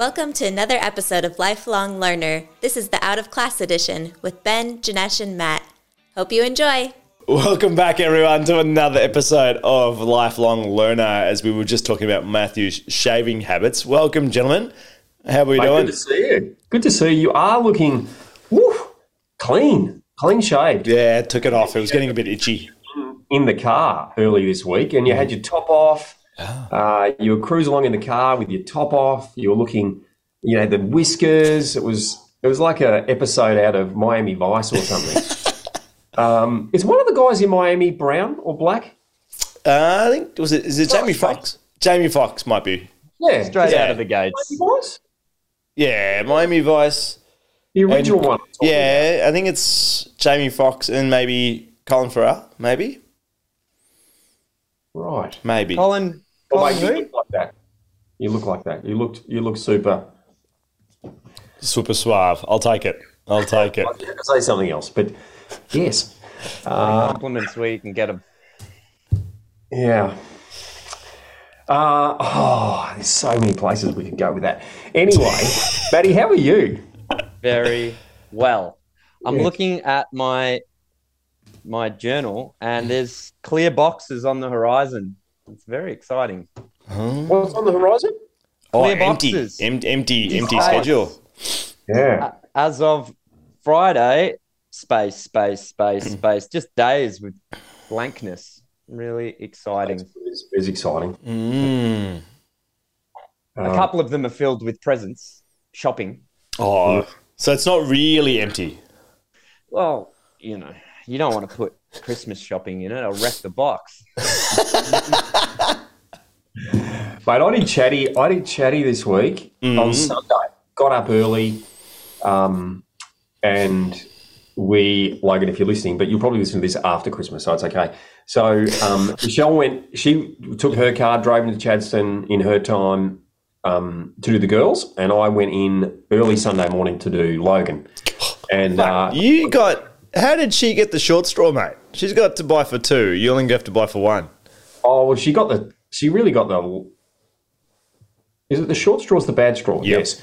Welcome to another episode of Lifelong Learner. This is the Out of Class edition with Ben, Janesh, and Matt. Hope you enjoy. Welcome back, everyone, to another episode of Lifelong Learner, as we were just talking about Matthew's shaving habits. Welcome, gentlemen. How are we doing? Good to see you. Good to see you. You are looking clean shaved. Yeah, I took it off. It was getting a bit itchy. In the car early this week, and you had your top off. You were cruising along in the car with your top off. You were looking, you know, the whiskers. It was like an episode out of Miami Vice or something. Is one of the guys in Miami brown or black? I think is it Jamie Foxx? Jamie Foxx might be. Yeah, straight out of the gates. Miami Vice. Yeah, Miami Vice. The original one. Yeah, about. I think it's Jamie Foxx and maybe Colin Farrell, maybe. Right. Maybe. Colin, you look like that. You look super suave. I'll take it. I was going to say something else, but yes. Compliments where you can get them. Yeah. There's so many places we could go with that. Anyway, Matty, how are you? Very well. I'm looking at my journal, and there's clear boxes on the horizon. It's very exciting. What's on the horizon? Clear boxes. Empty schedule. Yeah. As of Friday, space. Just days with blankness. Really exciting. It's exciting. Mm. A couple of them are filled with presents, shopping. So it's not really empty. Well, you know. You don't want to put Christmas shopping in it. I'll wreck the box. But I did chatty this week on Sunday. Got up early, and we, Logan, if you're listening, but you'll probably listen to this after Christmas, so it's okay. So Michelle went. She took her car, drove into Chadstone in her time to do the girls, and I went in early Sunday morning to do Logan. And how did she get the short straw, mate? She's got to buy for two. You only have to buy for one. Oh, well, she really got the. Is it the short straw or the bad straw? Yep. Yes.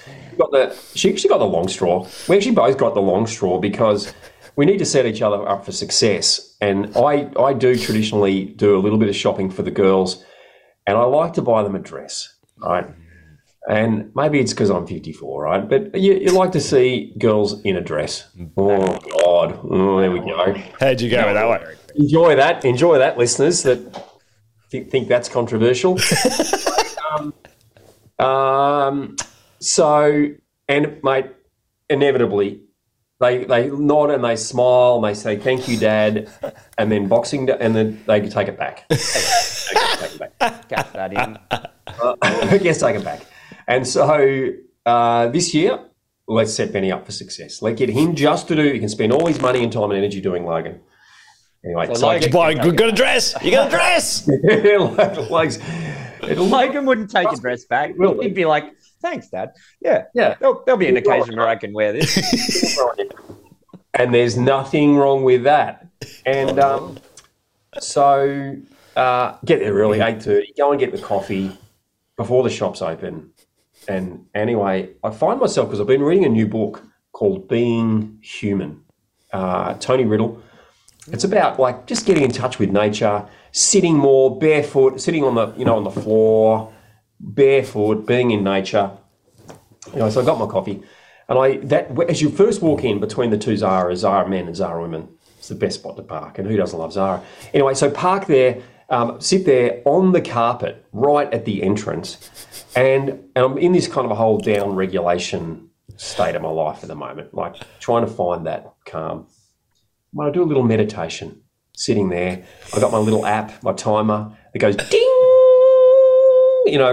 She got the long straw. We actually both got the long straw because we need to set each other up for success. And I do traditionally do a little bit of shopping for the girls, and I like to buy them a dress, right? And maybe it's because I'm 54, right? But you like to see girls in a dress. Oh, God. Oh, there we go. How'd you go with that one? Enjoy that, listeners that think that's controversial. So, and, mate, inevitably, they nod and they smile and they say, thank you, Dad, and then Boxing Day, and then they can take it back. Okay, take it back. Cut that in. Yes, take it back. And so this year, let's set Benny up for success. Let's get him just to do. He can spend all his money and time and energy doing Logan. Anyway, so Logan, you got a dress. You got a dress. Logan wouldn't take your dress back. He'd be like, "Thanks, Dad." Yeah. There'll be an occasion where I can wear this. And there's nothing wrong with that. And so get there early, 8:30. Go and get the coffee before the shops open. And anyway, I find myself, because I've been reading a new book called Being Human, Tony Riddle. It's about like just getting in touch with nature, sitting more barefoot, sitting on the on the floor, barefoot, being in nature. So I got my coffee, and as you first walk in between the two Zara men and Zara women, it's the best spot to park. And who doesn't love Zara? Anyway, so park there. Sit there on the carpet right at the entrance, and I'm in this kind of a whole down regulation state of my life at the moment, like trying to find that calm. When I do a little meditation, sitting there, I got my little app, my timer that goes ding,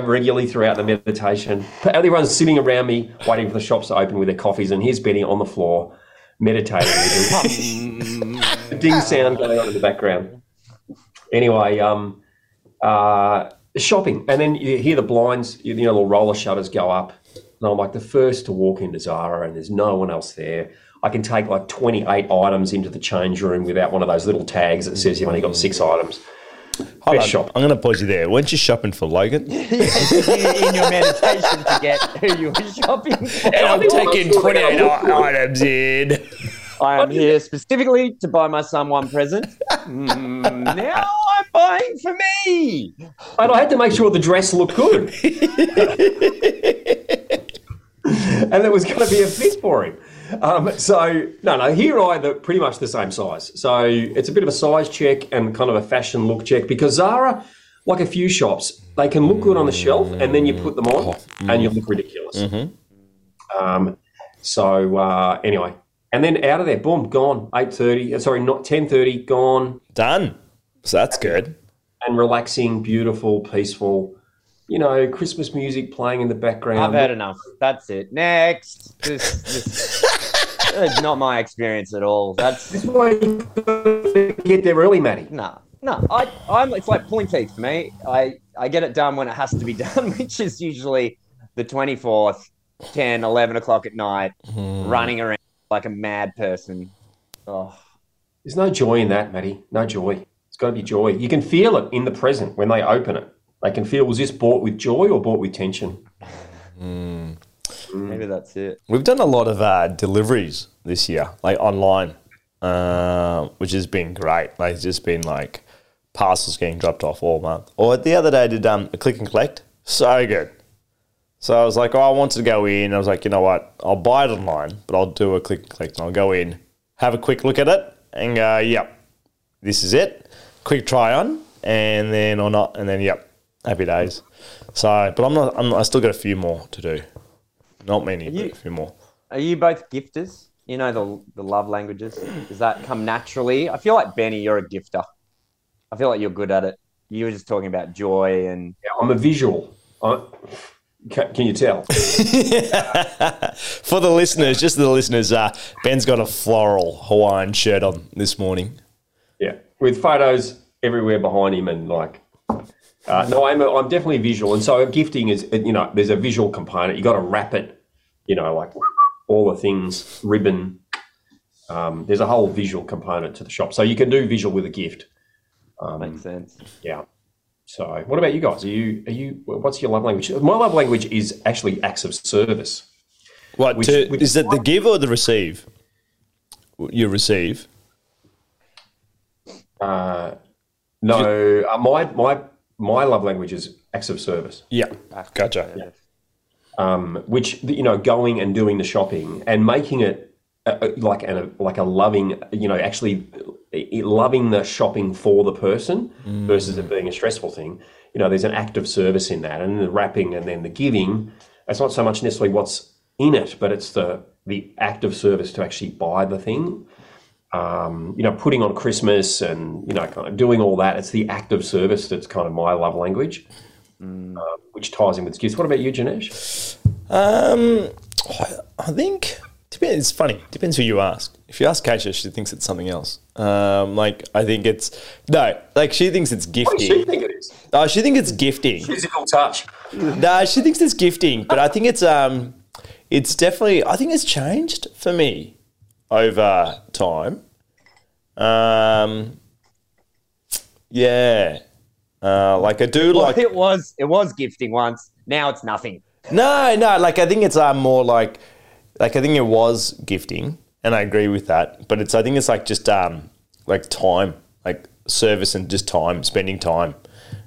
regularly throughout the meditation. Everyone's sitting around me waiting for the shops to open with their coffees, and here's Benny on the floor meditating. The ding sound going on in the background. Anyway, shopping. And then you hear the blinds, the roller shutters go up. And I'm like the first to walk into Zara, and there's no one else there. I can take like 28 items into the change room without one of those little tags that says you've only got 6 items. Hold on. Shop. I'm going to pause you there. Weren't you shopping for Logan? In your meditation to get who you were shopping for. And I'm taking 28 items in. I am here specifically to buy my son one present. Now I'm buying for me. But I had to make sure the dress looked good. And it was going to be a fit for him. Here they're pretty much the same size. So it's a bit of a size check and kind of a fashion look check because Zara, like a few shops, they can look good on the shelf and then you put them on and you look ridiculous. Mm-hmm. Anyway. And then out of there, boom, gone. 8:30. Sorry, not 10:30. Gone. Done. So that's good. And relaxing, beautiful, peaceful. You know, Christmas music playing in the background. I've heard enough. That's it. Next. It's not my experience at all. That's why you get there early, Matty. No. It's like pulling teeth for me. I get it done when it has to be done, which is usually the 24th, 10, 11 o'clock at night, running around. Like a mad person. Oh. There's no joy in that, Matty. No joy. It's got to be joy. You can feel it in the present when they open it. They can feel, was this bought with joy or bought with tension? Maybe that's it. We've done a lot of deliveries this year, like online, which has been great. Like, it's just been like parcels getting dropped off all month. Or the other day I did a click and collect. So good. So I was like, I wanted to go in. I was like, you know what? I'll buy it online, but I'll do a click and collect. And I'll go in, have a quick look at it, and go, yep, this is it. Quick try on, and then or not, and then yep, happy days. So, but I still got a few more to do. Not many, but a few more. Are you both gifters? You know the love languages. Does that come naturally? I feel like Benny, you're a gifter. I feel like you're good at it. You were just talking about joy and. Yeah, I'm a visual. Can you tell? For the listeners, just the listeners, Ben's got a floral Hawaiian shirt on this morning. Yeah, with photos everywhere behind him and like. I'm definitely visual. And so gifting is, there's a visual component. You got to wrap it, like all the things, ribbon. There's a whole visual component to the shop. So you can do visual with a gift. Makes sense. Yeah. So, what about you guys? Are you? What's your love language? My love language is actually acts of service. What is it? The give or the receive? You receive. My love language is acts of service. Yeah, gotcha. Yeah. Which going and doing the shopping and making it like a loving, actually. Loving the shopping for the person versus it being a stressful thing. There's an act of service in that, and the wrapping and then the giving. It's not so much necessarily what's in it, but it's the act of service to actually buy the thing. Putting on Christmas and, kind of doing all that. It's the act of service that's kind of my love language, which ties in with gifts. What about you, Janesh? I think... It's funny. Depends who you ask. If you ask Kasia, she thinks it's something else. I think it's... No, she thinks it's gifting. What does she think it is? Oh, she thinks it's gifting. Physical touch. No, she thinks it's gifting, but I think it's definitely... I think it's changed for me over time. Yeah. I do like... It was gifting once. Now it's nothing. No, I think it's more like... I think it was gifting, and I agree with that. But it's, I think it's just time, service and just time, spending time,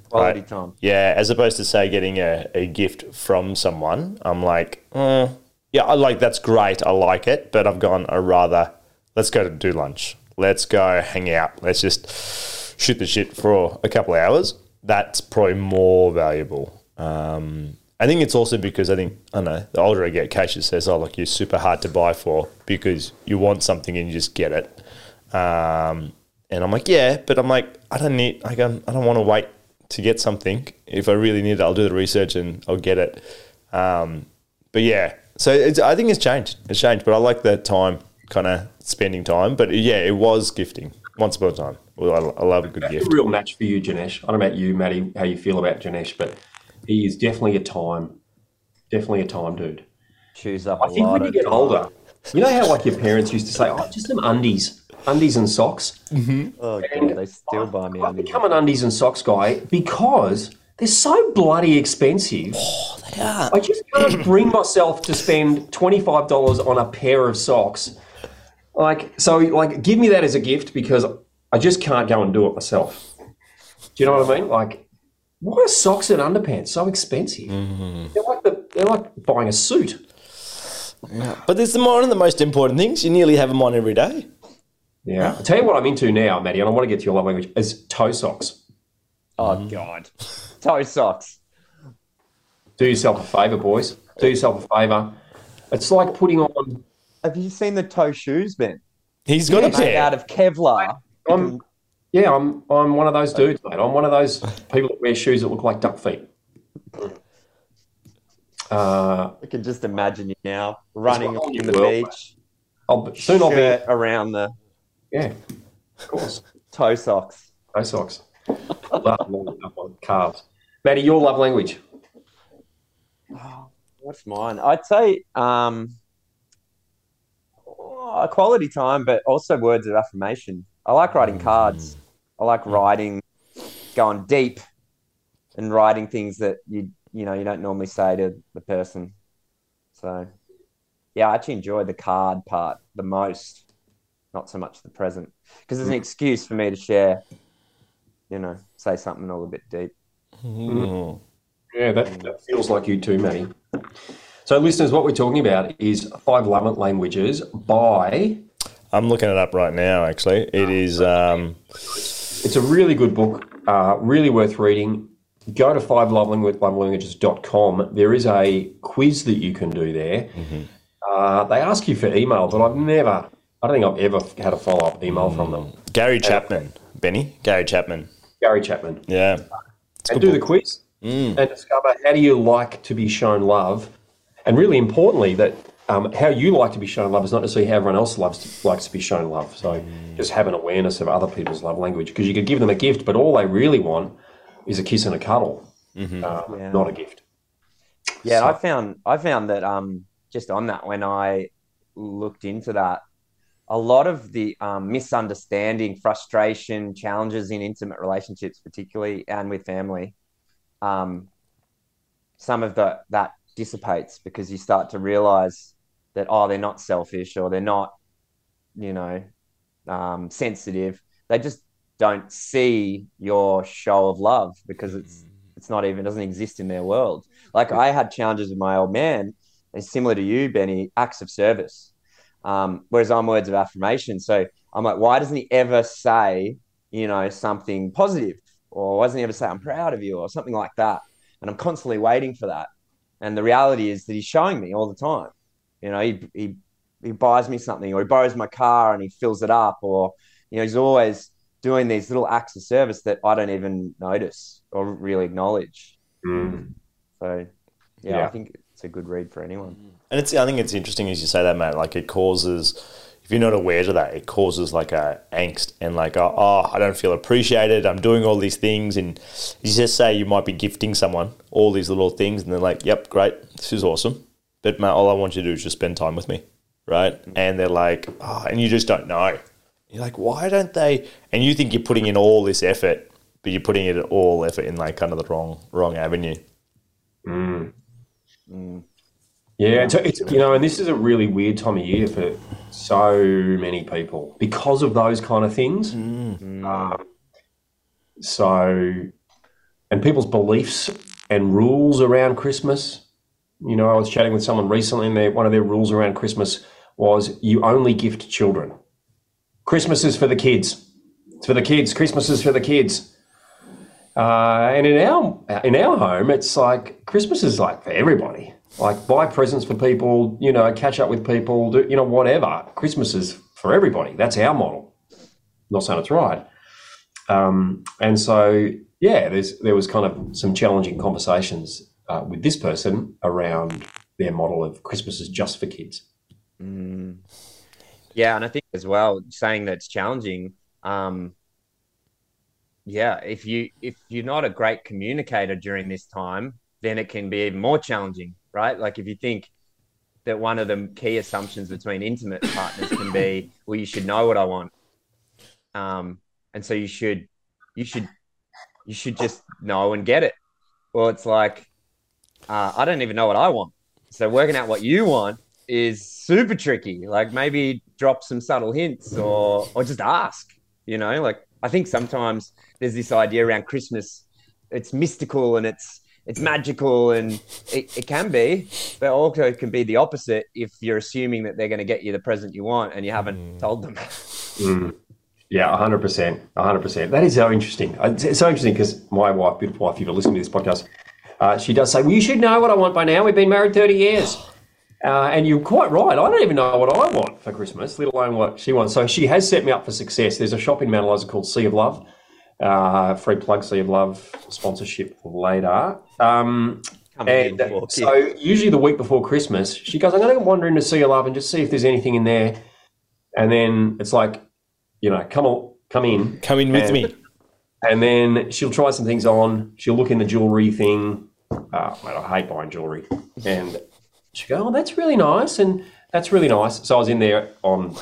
quality time. Yeah, as opposed to say getting a gift from someone. I'm like, I like that's great. I like it, but I've gone. I rather let's go to do lunch. Let's go hang out. Let's just shoot the shit for a couple of hours. That's probably more valuable. I think it's also because the older I get, Kasia says, you're super hard to buy for because you want something and you just get it. And I'm like, yeah, but I'm like, I don't want to wait to get something. If I really need it, I'll do the research and I'll get it. But yeah, so I think it's changed. It's changed, but I like that time, kind of spending time. But yeah, it was gifting once upon a time. Well, I love a good gift. That's a real match for you, Janesh. I don't know about you, Matty, how you feel about Janesh, but... He is definitely a time dude. Choose up. I think when you get older, you know how your parents used to say, "Oh, just some undies." undies and socks. Mm-hmm. Oh, God, they still buy me. I've become an undies and socks guy because they're so bloody expensive. Oh, they are. I just can't bring myself to spend $25 on a pair of socks. So give me that as a gift because I just can't go and do it myself. Do you know what I mean? Like, why are socks and underpants so expensive? Mm-hmm. They're like buying a suit. Yeah. But there's one of the most important things. You nearly have them on every day. Yeah. I'll tell you what I'm into now, Maddie, and I want to get to your love language, is toe socks. Oh, God. Toe socks. Do yourself a favour, boys. Do yourself a favour. It's like putting on... Have you seen the toe shoes, Ben? He's got a pair. Out of Kevlar. I'm one of those dudes, mate. I'm one of those people that wear shoes that look like duck feet. I can just imagine you now running on the beach. I'll be around the... Yeah, of course. Toe socks. Toe socks. Calves. Maddie, your love language. Oh, what's mine? I'd say quality time, but also words of affirmation. I like writing cards. I like writing, going deep and writing things that you don't normally say to the person. So, yeah, I actually enjoy the card part the most, not so much the present, because it's an excuse for me to share, say something a little bit deep. Mm. Yeah, that feels like you too, Matty. So, listeners, what we're talking about is Five Love Languages by... I'm looking it up right now, actually. It is... It's a really good book, really worth reading. Go to fivelovelanguages.com. There is a quiz that you can do there. Mm-hmm. They ask you for email, but I don't think I've ever had a follow-up email from them. Gary Chapman, Benny. Gary Chapman. Gary Chapman. Yeah. And do the quiz and discover how do you like to be shown love. And really importantly, that how you like to be shown love is not necessarily how everyone else likes to be shown love. So just have an awareness of other people's love language, because you could give them a gift, but all they really want is a kiss and a cuddle, not a gift. Yeah, so. I found that just on that, when I looked into that, a lot of the misunderstanding, frustration, challenges in intimate relationships, particularly, and with family, some of that dissipates because you start to realize that, they're not selfish or they're not, sensitive. They just don't see your show of love because it's not even, doesn't exist in their world. Like, I had challenges with my old man, and similar to you, Benny, acts of service. Whereas I'm words of affirmation. So I'm like, why doesn't he ever say, something positive, or why doesn't he ever say, I'm proud of you, or something like that? And I'm constantly waiting for that. And the reality is that he's showing me all the time. He buys me something, or he borrows my car and he fills it up, or, he's always doing these little acts of service that I don't even notice or really acknowledge. Mm. So, yeah, I think it's a good read for anyone. And I think it's interesting as you say that, Matt, like it causes, if you're not aware of that, it causes like a angst and like, I don't feel appreciated. I'm doing all these things. And you just say you might be gifting someone all these little things and they're like, yep, great. This is awesome. But Matt, all I want you to do is just spend time with me. Right. Mm-hmm. And they're like, and you just don't know. You're like, why don't they? And you think you're putting in all this effort, but you're putting it all effort in like kind of the wrong avenue. Mm. Mm. Yeah, so it's, and this is a really weird time of year for so many people because of those kind of things. Mm-hmm. And people's beliefs and rules around Christmas. I was chatting with someone recently, and one of their rules around Christmas was you only gift children. Christmas is for the kids. It's for the kids. Christmas is for the kids. And in our home, it's like Christmas is like for everybody. Like buy presents for people, catch up with people, do, whatever. Christmas is for everybody. That's our model. Not saying it's right. And so, yeah, there was kind of some challenging conversations with this person around their model of Christmas is just for kids. Mm. Yeah, and I think as well, saying that's challenging. Yeah, if you're not a great communicator during this time, then it can be even more challenging, right? Like if you think that one of the key assumptions between intimate partners can be, well, you should know what I want, And so you should just know and get it. Well, it's like, I don't even know what I want. So working out what you want is super tricky. Like maybe drop some subtle hints or just ask, you know, like I think sometimes there's this idea around Christmas. It's mystical and it's magical and it can be, but also it can be the opposite if you're assuming that they're going to get you the present you want and you haven't told them. Mm. Yeah, 100%. That is so interesting. It's so interesting because my wife, beautiful wife, if you're listening to this podcast, she does say, well, you should know what I want by now. We've been married 30 years. And you're quite right. I don't even know what I want for Christmas, let alone what she wants. So she has set me up for success. There's a shop in Mount Eliza called Sea of Love. Free plug, Sea of Love sponsorship later. And so usually the week before Christmas, she goes, I'm going to wander into Sea of Love and just see if there's anything in there. And then it's like, you know, come in. Come in with me. And then she'll try some things on. She'll look in the jewellery thing. Mate, I hate buying jewellery. And she'll go, oh, that's really nice. And that's really nice. So I was in there on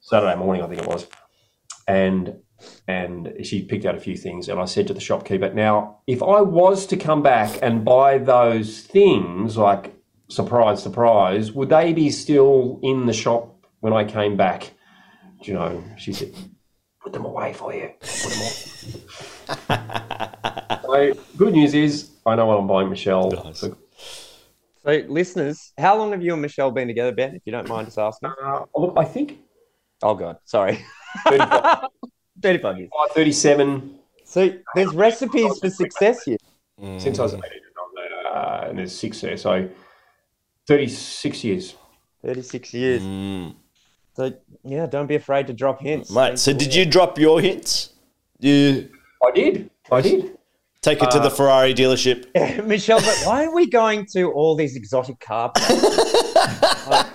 Saturday morning, I think it was. And she picked out a few things. And I said to the shopkeeper, now, if I was to come back and buy those things, like surprise, surprise, would they be still in the shop when I came back? Do you know, she said, put them away for you. Put them away. So good news is I know what I'm buying, Michelle. Nice. So listeners, how long have you and Michelle been together, Ben, if you don't mind us asking? Look, I think... Oh, God, sorry. 35 years. 37. So there's recipes for success here. Since I was 18, and there's 6 there, so 36 years. 36 years. Mm. So, yeah, don't be afraid to drop hints. Mate, so did you drop your hints? I did. Take it to the Ferrari dealership. Yeah, Michelle, but why are we going to all these exotic car places? Like,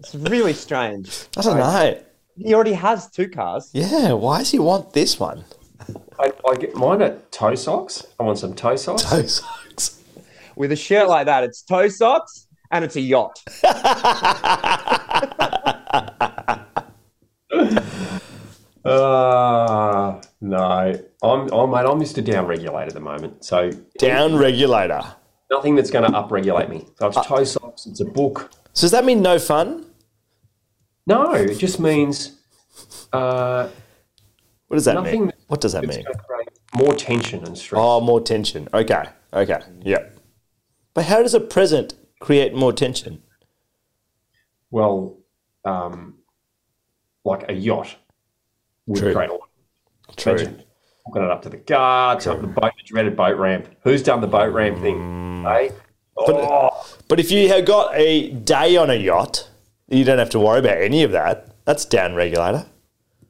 it's really strange. I don't know. He already has 2 cars. Yeah, why does he want this one? I get mine at Toe Socks. I want some Toe Socks. Toe Socks. With a shirt like that, it's Toe Socks and it's a yacht. No. I'm Mr. Downregulate at the moment. So downregulator. Nothing that's going to upregulate me. So it's Toe Socks, it's a book. So does that mean no fun? No, it just means what does that mean? What does that mean? More tension and stress. Oh, more tension. Okay. Yeah. But how does a present create more tension? Well, like a yacht would create a lot. True. Imagine hooking it up to the guards, up the boat, the dreaded boat ramp. Who's done the boat ramp thing? Eh? But if you have got a day on a yacht, you don't have to worry about any of that. That's down regulator.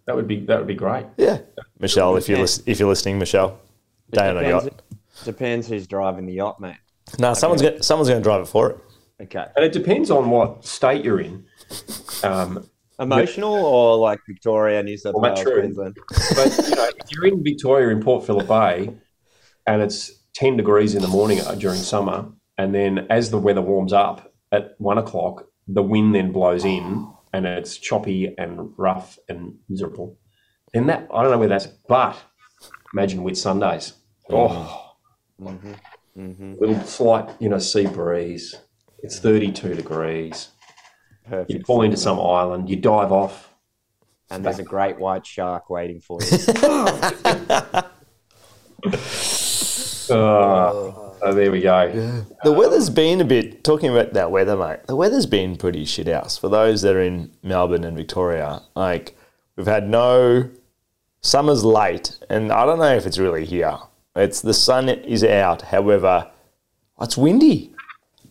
That would be great. Yeah, Michelle, if you're listening, Michelle, day on a yacht. Depends who's driving the yacht, mate. No, someone's going to drive it for it. Okay, and it depends on what state you're in. Emotional or like Victoria, New South Wales, Queensland? But, you know, if you're in Victoria in Port Phillip Bay and it's 10 degrees in the morning during summer, and then as the weather warms up at 1 o'clock, the wind then blows in and it's choppy and rough and miserable. And that, I don't know where that's, but imagine wet Sundays. Oh, little slight, you know, sea breeze. It's 32 degrees. Perfect. You fall into some island, you dive off. And there's a great white shark waiting for you. Oh, there we go. Yeah. The weather's been talking about that weather, mate, the weather's been pretty shit house. For those that are in Melbourne and Victoria, like we've had summer's late and I don't know if it's really here. The sun is out, however, it's windy.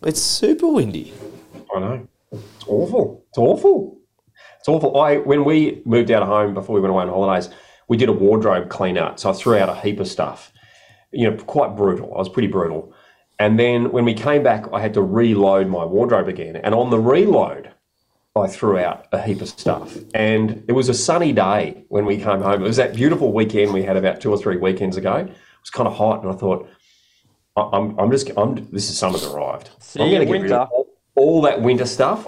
It's super windy. I know. It's awful. When we moved out of home before we went away on holidays, we did a wardrobe clean out. So I threw out a heap of stuff, you know, quite brutal. I was pretty brutal. And then when we came back, I had to reload my wardrobe again. And on the reload, I threw out a heap of stuff. And it was a sunny day when we came home. It was that beautiful weekend we had about 2 or 3 weekends ago. It was kind of hot. And I thought, this is summer's arrived. I'm going to get rid of all that winter stuff.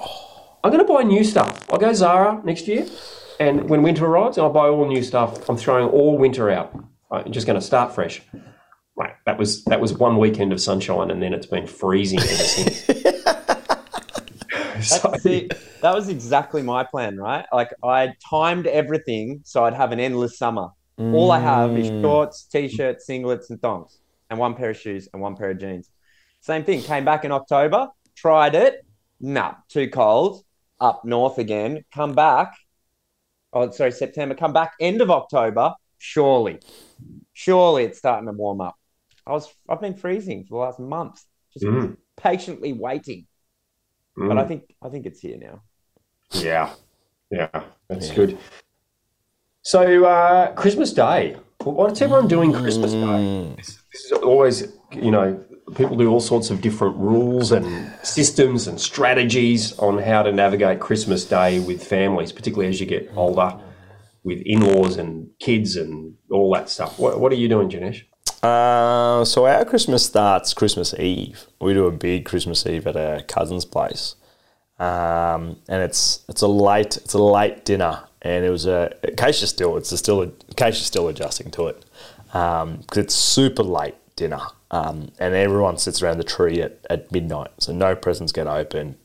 I'm going to buy new stuff. I'll go Zara next year. And when winter arrives, I'll buy all new stuff. I'm throwing all winter out. I'm just going to start fresh. Right. That was one weekend of sunshine, and then it's been freezing ever since. That was exactly my plan, right? Like, I timed everything so I'd have an endless summer. All I have is shorts, T-shirts, singlets, and thongs, and one pair of shoes and one pair of jeans. Same thing. Came back in October, tried it. Nah, too cold. Up north again. Come back. Oh, sorry, September. Come back end of October. Surely it's starting to warm up. I've been freezing for the last month, just patiently waiting. But I think it's here now. Yeah, that's good. So Christmas Day, what's everyone doing Christmas Day? This is always, people do all sorts of different rules and systems and strategies on how to navigate Christmas Day with families, particularly as you get older, with in-laws and kids and all that stuff. What are you doing, Janesh? So our Christmas starts Christmas Eve. We do a big Christmas Eve at our cousin's place, and it's a late dinner. And it was in case you're still adjusting to it, because it's super late dinner, and everyone sits around the tree at midnight. So no presents get opened,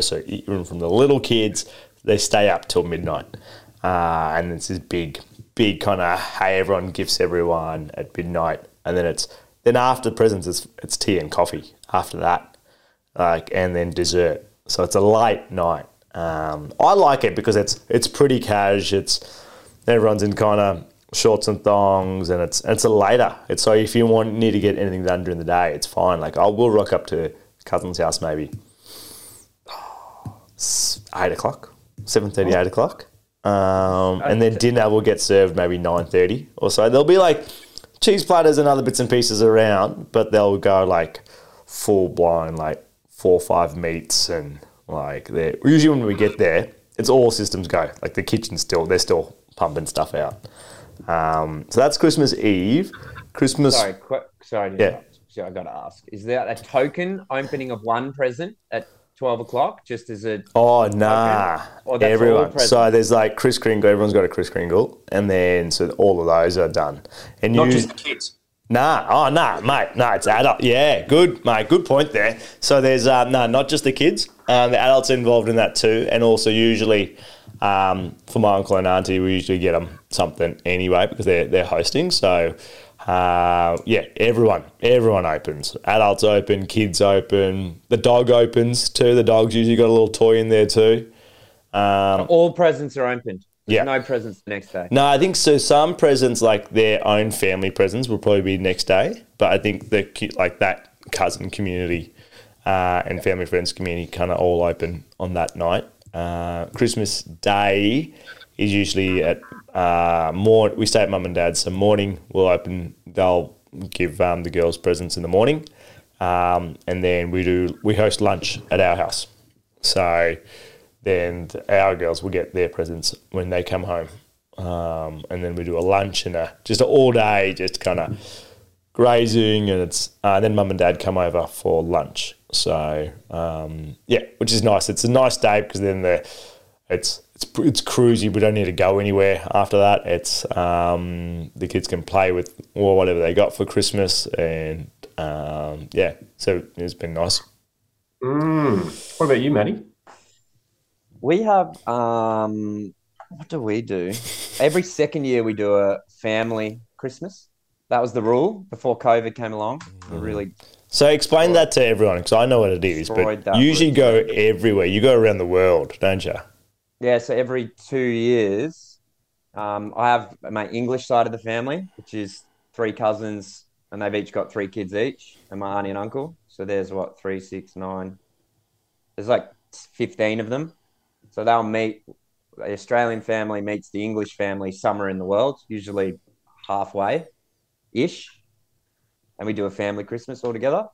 so even from the little kids, they stay up till midnight, and it's this big kind of, hey, everyone gifts everyone at midnight, and then after the presents, it's tea and coffee after that, and then dessert. So it's a late night. I like it because it's pretty cash. It's everyone's in kind of shorts and thongs, and it's a later. It's so if you need to get anything done during the day, it's fine. Like, I will rock up to cousin's house maybe 8 o'clock, 7:30, 8 o'clock, and then dinner will get served maybe 9:30 or so. There'll be like cheese platters and other bits and pieces around, but they'll go like full blown, like 4 or 5 meats and. Like, usually when we get there, it's all systems go. Like, the kitchen's they're still pumping stuff out. So that's Christmas Eve. Sorry. Yeah. So I got to ask, is there a token opening of one present at 12 o'clock just as a... Oh, nah. Or that's everyone. So there's like Kris Kringle. Everyone's got a Kris Kringle. And then, so all of those are done. And not just the kids. Nah. Oh, nah, mate. Nah, it's adult. Yeah, good, mate. Good point there. So there's, not just the kids. The adults involved in that too, and also usually for my uncle and auntie, we usually get them something anyway because they're hosting. So everyone opens. Adults open, kids open, the dog opens too. The dog's usually got a little toy in there too. All presents are opened. There's no presents the next day. No, I think so. Some presents, like their own family presents, will probably be next day. But I think that cousin community. And family, friends, community kind of all open on that night. Christmas Day is usually at we stay at mum and dad's, so morning we'll open. They'll give the girls presents in the morning, and then we host lunch at our house. So then our girls will get their presents when they come home, and then we do a lunch and just an all day, just kind of grazing, and then mum and dad come over for lunch. So, which is nice. It's a nice day because then it's cruisy. We don't need to go anywhere after that. It's the kids can play with whatever they got for Christmas, and so it's been nice. What about you, Maddie? We have what do we do? Every second year we do a family Christmas. That was the rule before COVID came along. So explain that to everyone, because I know what it is, but you usually go everywhere. You go around the world, don't you? Yeah, so every 2 years, I have my English side of the family, which is 3 cousins, and they've each got 3 kids each, and my auntie and uncle. So there's, 3, 6, 9. There's like 15 of them. So they'll meet, the Australian family meets the English family somewhere in the world, usually halfway-ish. And we do a family Christmas all together.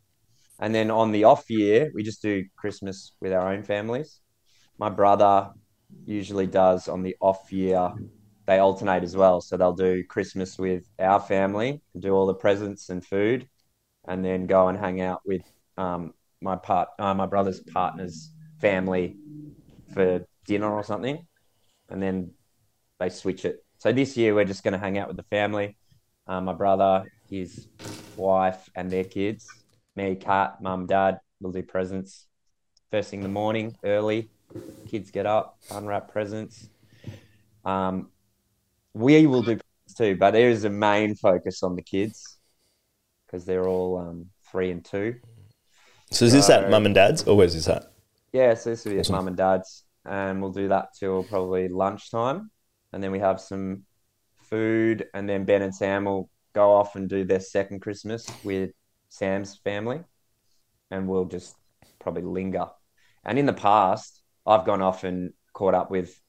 And then on the off year, we just do Christmas with our own families. My brother usually does on the off year. They alternate as well. So they'll do Christmas with our family, do all the presents and food, and then go and hang out with my brother's partner's family for dinner or something. And then they switch it. So this year we're just going to hang out with the family, my brother, his wife and their kids, me, Kat, mum, dad. We'll do presents first thing in the morning, early. Kids get up, unwrap presents. We will do presents too, but there is a main focus on the kids because they're all 3 and 2. So is this at mum and dad's, or where's this at? Yeah, so this will be at mum and dad's, and we'll do that till probably lunchtime, and then we have some food, and then Ben and Sam will go off and do their second Christmas with Sam's family, and we'll just probably linger. And in the past, I've gone off and caught up with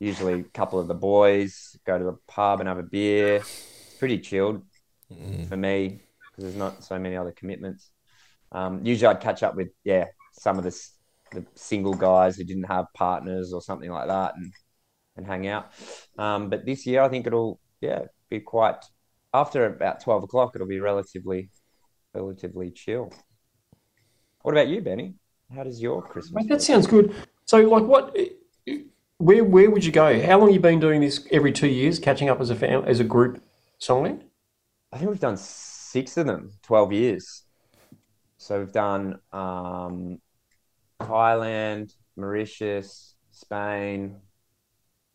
usually a couple of the boys, go to the pub and have a beer. It's pretty chilled for me because there's not so many other commitments. Usually I'd catch up with, some of the single guys who didn't have partners or something like that and hang out. But this year I think it'll, be quite, after about 12 o'clock, it'll be relatively chill. What about you, Benny? How does your Christmas work? That sounds good. So, where would you go? How long have you been doing this every 2 years, catching up as a family, as a group somewhere? I think we've done 6 of them, 12 years. So we've done Thailand, Mauritius, Spain.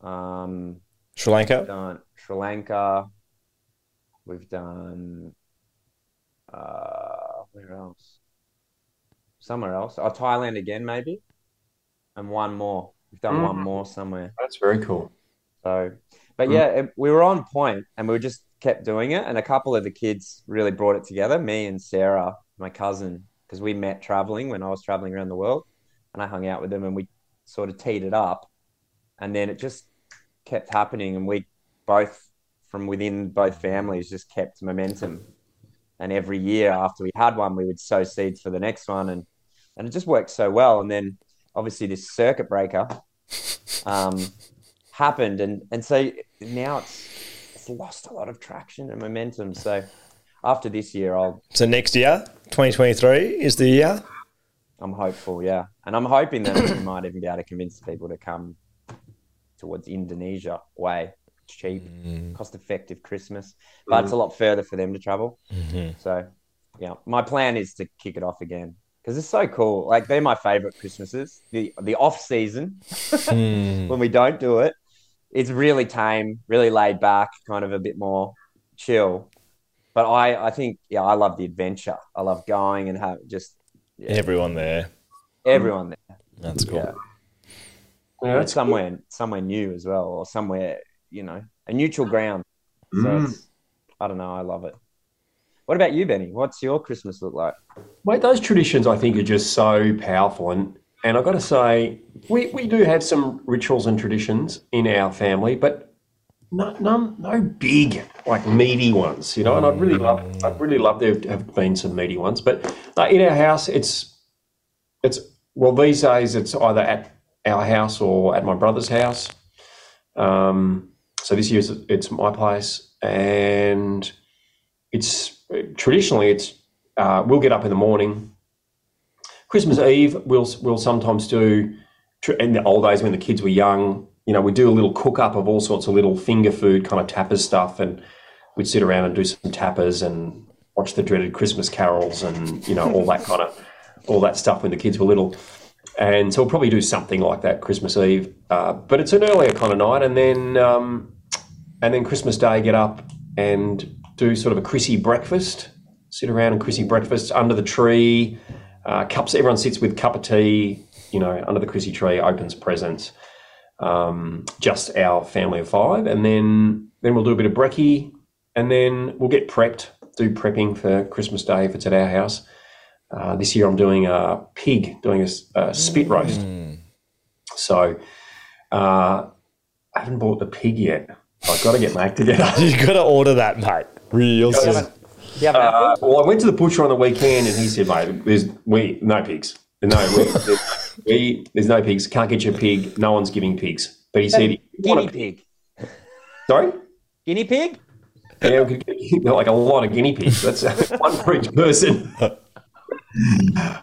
Sri Lanka? We've done Sri Lanka. We've done, where else? Somewhere else. Oh, Thailand again, maybe. And one more. We've done one more somewhere. That's very cool. So, but we were on point and we just kept doing it. And a couple of the kids really brought it together. Me and Sarah, my cousin, because we met traveling when I was traveling around the world, and I hung out with them and we sort of teed it up, and then it just kept happening. And we both from within both families just kept momentum. And every year after we had one, we would sow seeds for the next one. And it just worked so well. And then obviously this circuit breaker happened. And so now it's lost a lot of traction and momentum. So after this year, So next year, 2023 is the year? I'm hopeful, yeah. And I'm hoping that we might even be able to convince people to come towards Indonesia way. Cheap, cost-effective Christmas, but it's a lot further for them to travel. So, my plan is to kick it off again because it's so cool. Like, they're my favourite Christmases. The off-season, when we don't do it, it's really tame, really laid back, kind of a bit more chill. But I think, I love the adventure. I love going and have just... Yeah. Everyone there. That's cool. Yeah, that's somewhere cool. Somewhere new as well, or somewhere... a neutral ground. So it's, I don't know. I love it. What about you, Benny? What's your Christmas look like? Mate, those traditions I think are just so powerful. And I've got to say, we do have some rituals and traditions in our family, but no big, like meaty ones, and I'd really love there to have been some meaty ones, but in our house, it's well, these days it's either at our house or at my brother's house. So this year it's my place, and it's traditionally we'll get up in the morning. Christmas Eve we'll sometimes do, in the old days when the kids were young, we do a little cook up of all sorts of little finger food kind of tapas stuff, and we'd sit around and do some tapas and watch the dreaded Christmas carols and all that stuff when the kids were little. And so we'll probably do something like that Christmas Eve, but it's an earlier kind of night. And then Christmas Day, get up and do sort of a Chrissy breakfast, sit around and Chrissy breakfast under the tree, cups. Everyone sits with a cup of tea, under the Chrissy tree, opens presents, just our family of 5. And then we'll do a bit of brekkie, and then we'll get prepped, do prepping for Christmas Day if it's at our house. This year I'm doing a pig, doing a spit roast. So I haven't bought the pig yet. I've got to get Mac together. You've got to order that, mate. Real soon. Well, I went to the butcher on the weekend and he said, mate, no pigs. There's no pigs. Can't get you a pig. No one's giving pigs. But he said... Guinea pig. Sorry? Guinea pig? Yeah, we could get like a lot of guinea pigs. That's one for each person.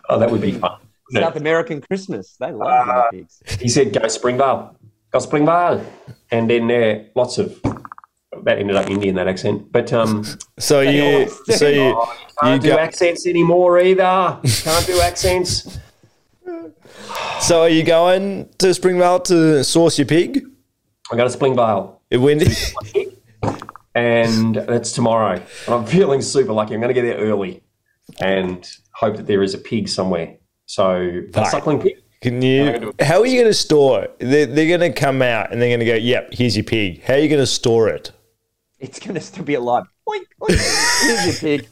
Oh, that would be fun. South American Christmas. They love guinea pigs. He said, go Springvale. and then lots of that ended up Indian, that accent. But so you can't do accents anymore either. Can't do accents. So are you going to Springvale to source your pig? I go to Springvale. And that's tomorrow. And I'm feeling super lucky. I'm going to get there early and hope that there is a pig somewhere. So a suckling pig. How are you going to store it? They're going to come out and they're going to go, yep, here's your pig. How are you going to store it? It's going to still be alive. Oink, oink. Here's your pig.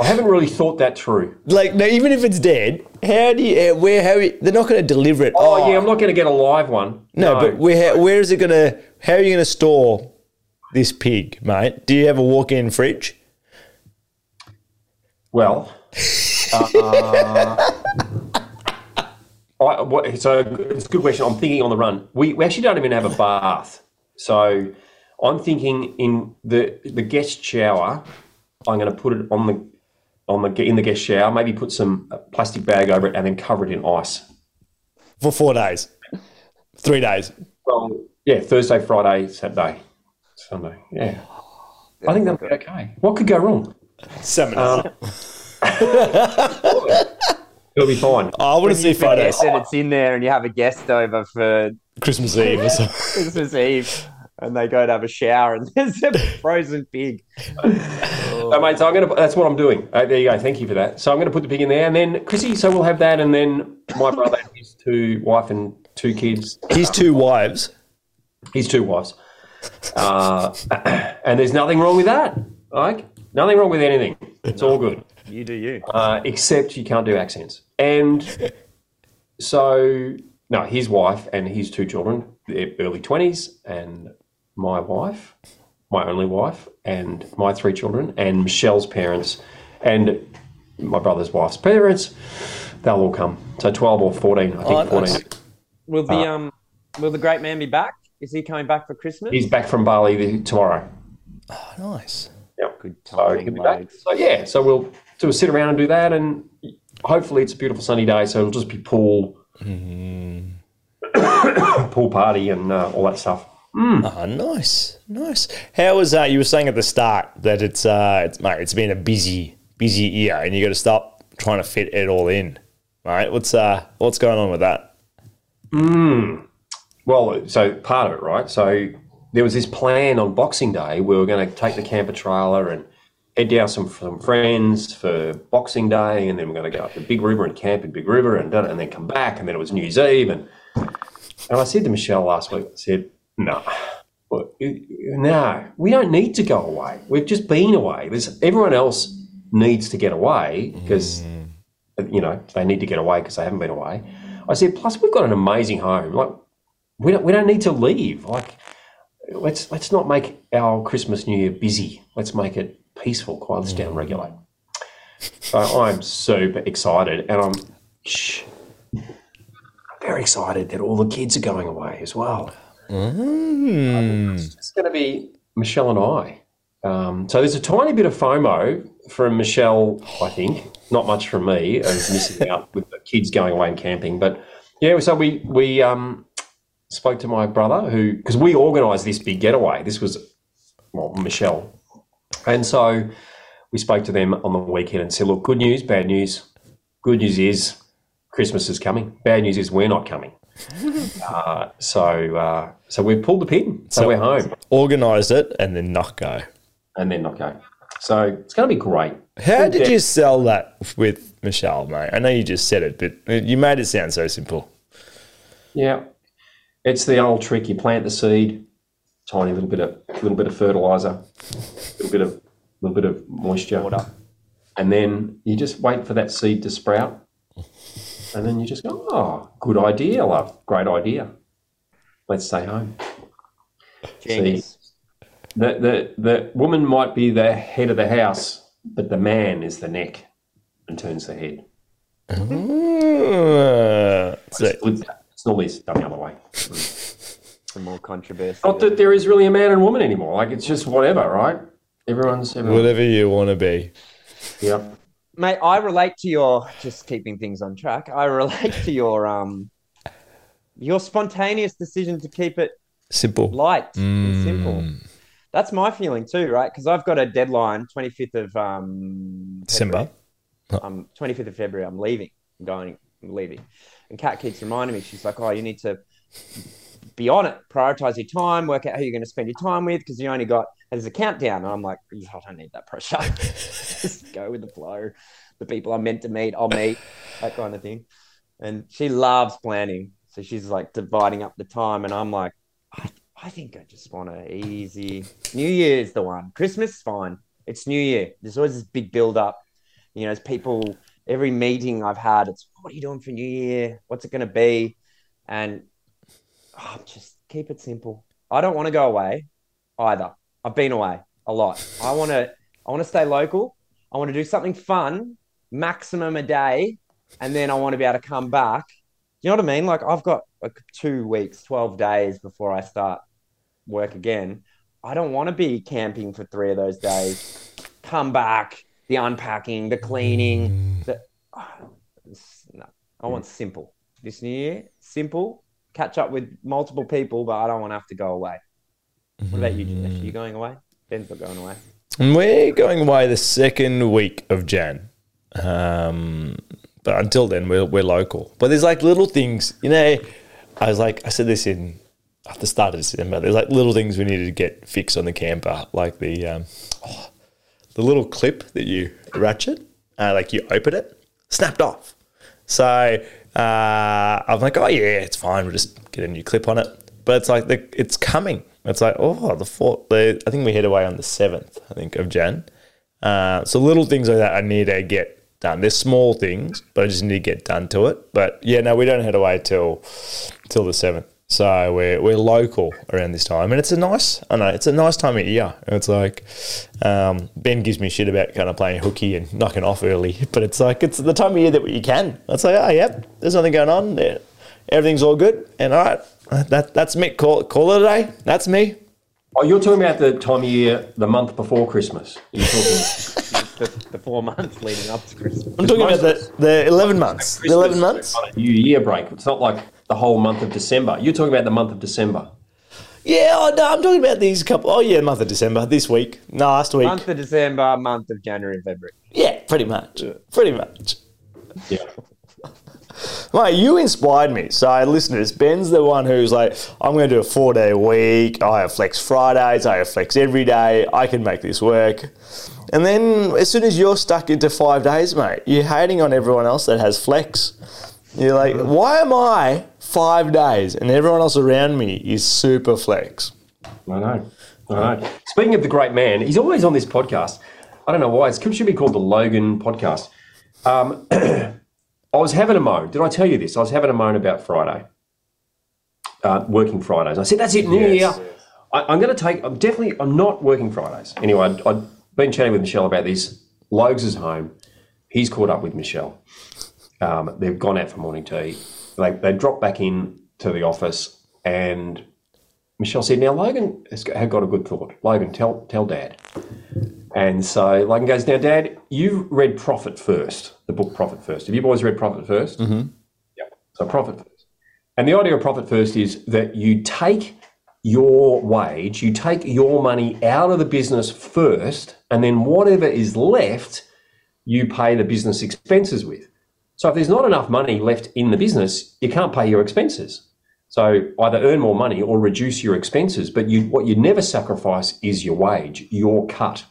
I haven't really thought that through. Like, no, even if it's dead, they're not going to deliver it. Oh, yeah, I'm not going to get a live one. No. But where is it going to, how are you going to store this pig, mate? Do you have a walk-in fridge? Well, so it's a good question. I'm thinking on the run. We actually don't even have a bath. So I'm thinking in the guest shower, I'm going to put it in the guest shower, maybe put some plastic bag over it and then cover it in ice. For 4 days? 3 days? Well, yeah, Thursday, Friday, Saturday, Sunday, yeah. I think that'll be okay. What could go wrong? Salmon. It'll be fine. I want to see photos. And it's in there and you have a guest over for Christmas Eve or something. Christmas Eve. And they go to have a shower and there's a frozen pig. So, mate, so that's what I'm doing. There you go. Thank you for that. So I'm going to put the pig in there and then Chrissy, so we'll have that. And then my brother, his two wife and two kids. His two wives. His two wives. And there's nothing wrong with that. Like, nothing wrong with anything. It's all good. You do you. Except you can't do accents. And so, no, his wife and his two children, they're early 20s and... my wife, my only wife, and my three children, and Michelle's parents, and my brother's wife's parents, they'll all come. So 12 or 14, I think 14. Nice. Will the great man be back? Is he coming back for Christmas? He's back from Bali tomorrow. Oh, nice. Yep. Good time. So he'll be back. So, yeah, so we'll do a sit around and do that, and hopefully it's a beautiful sunny day, so it'll just be pool, pool party and all that stuff. Oh, nice. How was you were saying at the start that it's been a busy year and you got to stop trying to fit it all in, right? What's going on with that? Well, so part of it, right? So there was this plan on Boxing Day we were going to take the camper trailer and head down some friends for Boxing Day, and then we're going to go up to Big River and camp in Big River and then come back, and then it was New Year's Eve, and I said to Michelle last week, I said, No, we don't need to go away. We've just been away. Everyone else needs to get away because, you know, they need to get away because they haven't been away. I said, plus we've got an amazing home. Like, we don't need to leave. Like, let's not make our Christmas, New Year busy. Let's make it peaceful, quiet, let's down-regulate. So I'm super excited, and I'm very excited that all the kids are going away as well. It's going to be Michelle and I. So there's a tiny bit of FOMO from Michelle, I think. Not much from me, of missing out with the kids going away and camping. But yeah, so we spoke to my brother because we organised this big getaway. This was Michelle, and so we spoke to them on the weekend and said, look, good news, bad news. Good news is Christmas is coming. Bad news is we're not coming. So we've pulled the pin, so we're home. Organise it and then not go. So it's going to be great. How did you sell that with Michelle, mate? I know you just said it, but you made it sound so simple. Yeah, it's the old trick. You plant the seed, tiny little bit of fertiliser, little bit of moisture, water, and then you just wait for that seed to sprout. And then you just go, oh, good idea, love, great idea. Let's stay home. Genius. See, the woman might be the head of the house, but the man is the neck and turns the head. It's normally done the other way. Some more controversy. Not that there is really a man and woman anymore. Like, it's just whatever, right? Everyone's whatever you want to be. Yep. Mate, I relate to your just keeping things on track. I relate to your spontaneous decision to keep it Simple. Light and simple. That's my feeling too, right? Because I've got a deadline, 25th of February, I'm leaving. I'm leaving. And Kat keeps reminding me, she's like, oh, you need to be on it. Prioritize your time, work out who you're going to spend your time with, because you only got, there's a countdown. And I'm like, I don't need that pressure. Just go with the flow. The people I'm meant to meet, I'll meet, that kind of thing. And she loves planning. So she's like dividing up the time. And I'm like, I think I just want an easy New Year's, the one. Christmas, fine. It's New Year. There's always this big build up. You know, as people, every meeting I've had, it's, what are you doing for New Year? What's it going to be? And just keep it simple. I don't want to go away either. I've been away a lot. I want to stay local. I want to do something fun, maximum a day. And then I want to be able to come back. You know what I mean? Like, I've got like 2 weeks, 12 days before I start work again. I don't want to be camping for 3 of those days. Come back, the unpacking, the cleaning. No, I want simple. This New Year, simple. Catch up with multiple people, but I don't want to have to go away. What about you, Josh? Are you going away? Ben's not going away. We're going away the second week of Jan. But until then, we're local. But there's like little things, you know. I said this at the start of December. There's like little things we needed to get fixed on the camper, like the little clip that you ratchet, like you open it, snapped off. So I'm like, oh yeah, it's fine. We'll just get a new clip on it. But it's like it's coming. It's like I think we head away on the 7th. I think of Jan. So little things like that I need to get done. There's small things, but I just need to get done to it. But yeah, no, we don't head away till the 7th. So we're local around this time, and it's a nice time of year. It's like Ben gives me shit about kind of playing hooky and knocking off early, but it's like it's the time of year that you can. It's like, oh yeah, there's nothing going on. Yeah, everything's all good, and all right, that's me. Call it a day. That's me. Oh, you're talking about the time of year, the month before Christmas. You're talking. The 4 months leading up to Christmas. I'm talking about the 11 months. The 11 months? On a New Year break. It's not like the whole month of December. You're talking about the month of December. Yeah, I'm talking about these couple. Oh, yeah, month of December. This week. No, last week. Month of December, month of January and February. Yeah, pretty much. Yeah. Pretty much. Yeah. Mate, you inspired me. So, listeners, Ben's the one who's like, I'm going to do a 4-day week. I have flex Fridays. I have flex every day. I can make this work. And then as soon as you're stuck into 5 days, mate, you're hating on everyone else that has flex. You're like, why am I 5 days and everyone else around me is super flex? I know. Speaking of the great man, he's always on this podcast. I don't know why. It should be called the Logan podcast. I was having a moan. Did I tell you this? I was having a moan about Friday, working Fridays. I said, that's it, New Year. I'm not working Fridays. Anyway, I'd been chatting with Michelle about this. Logs is home. He's caught up with Michelle. They've gone out for morning tea. They dropped back in to the office, and Michelle said, now Logan had got a good thought. Logan, tell Dad. And so Logan goes, now Dad, you've read Profit First, the book Profit First. Have you boys read Profit First? Mm-hmm. Yep. So Profit First. And the idea of Profit First is that you take your wage, you take your money out of the business first, and then whatever is left, you pay the business expenses with. So if there's not enough money left in the business, you can't pay your expenses. So either earn more money or reduce your expenses, but what you never sacrifice is your wage, your cut.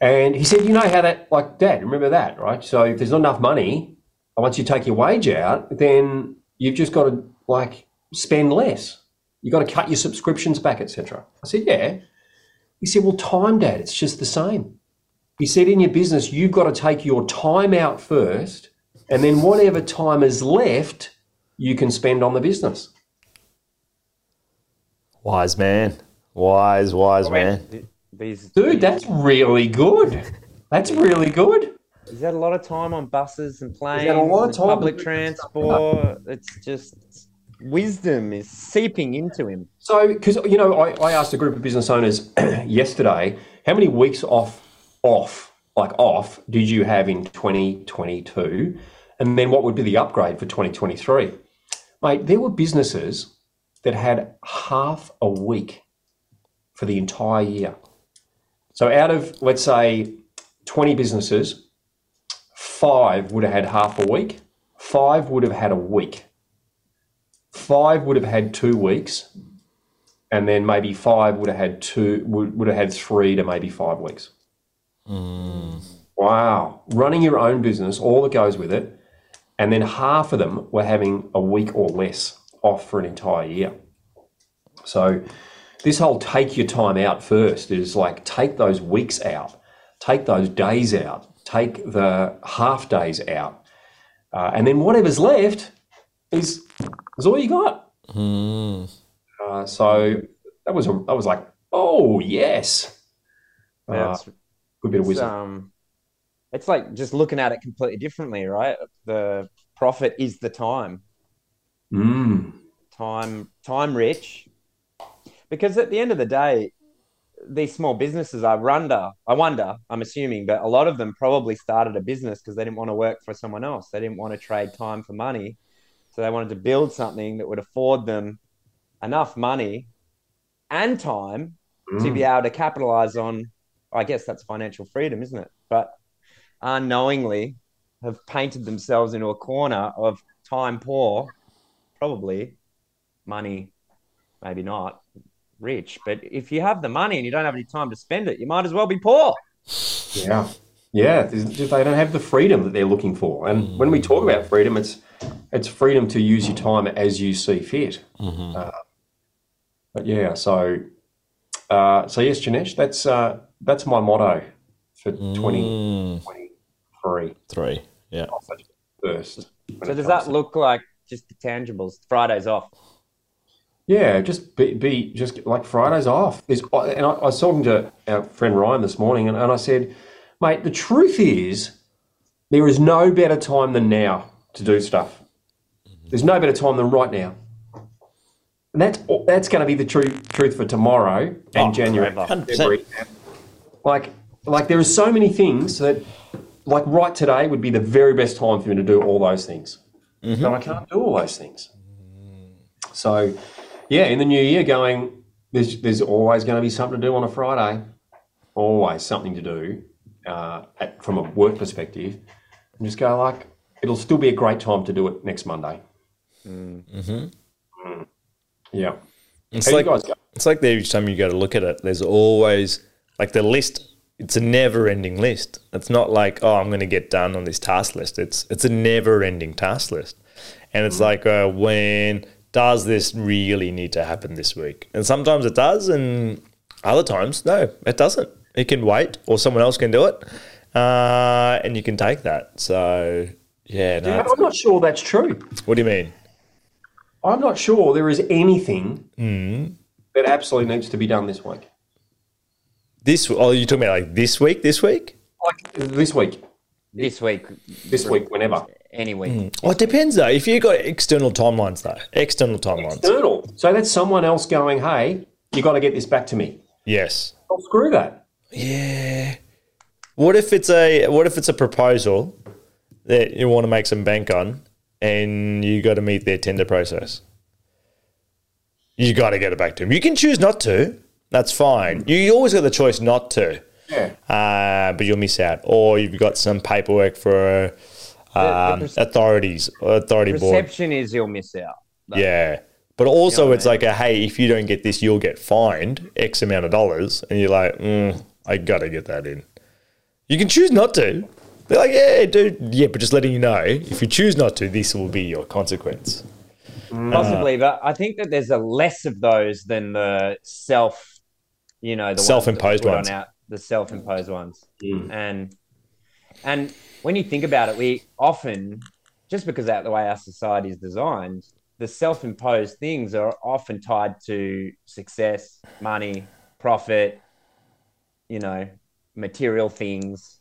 And he said, you know how that, like, Dad, remember that, right? So if there's not enough money, once you take your wage out, then you've just got to, like, spend less. You've got to cut your subscriptions back, etc. I said, yeah. He said, well, time, Dad, it's just the same. He said, in your business, you've got to take your time out first, and then whatever time is left, you can spend on the business. Wise man. Wise man. Dude, that's really good. That's really good. He's had a lot of time on buses and planes, public transport. It's just... wisdom is seeping into him. So, because, you know, I asked a group of business owners yesterday, how many weeks off did you have in 2022? And then what would be the upgrade for 2023? Mate, there were businesses that had half a week for the entire year. So out of, let's say, 20 businesses, 5 would have had half a week, 5 would have had a week, 5 would have had 2 weeks, and then maybe 5 would have had 3 to maybe 5 weeks. Mm. Wow. Running your own business, all that goes with it, and then half of them were having a week or less off for an entire year. So this whole take your time out first is like, take those weeks out, take those days out, take the half days out, and then whatever's left is all you got. Mm. So I was like, oh yes, good bit of wisdom. It's like just looking at it completely differently, right? The profit is the time. Mm. Time rich. Because at the end of the day, these small businesses I'm assuming, but a lot of them probably started a business because they didn't want to work for someone else. They didn't want to trade time for money. So they wanted to build something that would afford them enough money and time to be able to capitalize on, I guess that's financial freedom, isn't it? But unknowingly have painted themselves into a corner of time poor, probably, money, maybe not, rich. But if you have the money and you don't have any time to spend it, you might as well be poor. Yeah. Yeah. They don't have the freedom that they're looking for. And when we talk about freedom, it's freedom to use your time as you see fit. Mm-hmm. But yeah, so yes, Janesh, that's my motto for 2023. Three, yeah. First. So does that look like just the tangibles? Fridays off. Yeah, just be just like Fridays off. I was talking to our friend Ryan this morning, and I said, mate, the truth is there is no better time than now to do stuff. There's no better time than right now. And that's going to be the truth for tomorrow and January. 100%. Like there are so many things that, like right today would be the very best time for me to do all those things. Mm-hmm. But I can't do all those things. So, yeah, in the new year there's always going to be something to do on a Friday. Always something to do from a work perspective. And just go like, it'll still be a great time to do it next Monday. Mm-hmm. Mm. Yeah. It's like each time you go to look at it, there's always like the list. It's a never ending list. It's not like, oh, I'm going to get done on this task list. It's a never ending task list. And it's like, when does this really need to happen this week? And sometimes it does. And other times, no, it doesn't. It can wait or someone else can do it. And you can take that. So yeah. No, I'm not sure that's true. What do you mean? I'm not sure there is anything that absolutely needs to be done this week. You're talking about like this week? Like this week. This week, whenever. Any week. Mm. Well, it depends though. If you've got external timelines though. External. So that's someone else going, hey, you got to get this back to me. Yes. Well, screw that. Yeah. What if it's a proposal that you want to make some bank on, and you got to meet their tender process? You got to get it back to them. You can choose not to. That's fine. You always got the choice not to. Yeah. But you'll miss out, or you've got some paperwork for authority board. Perception is you'll miss out. Though. Yeah, but also hey, if you don't get this, you'll get fined X amount of dollars, and you're like, I gotta get that in. You can choose not to. They're like, yeah, dude, yeah, but just letting you know, if you choose not to, this will be your consequence. Possibly, but I think that there's a less of those than the self-imposed ones. The self-imposed ones. Mm. And when you think about it, we often, just because of the way our society is designed, the self-imposed things are often tied to success, money, profit, material things.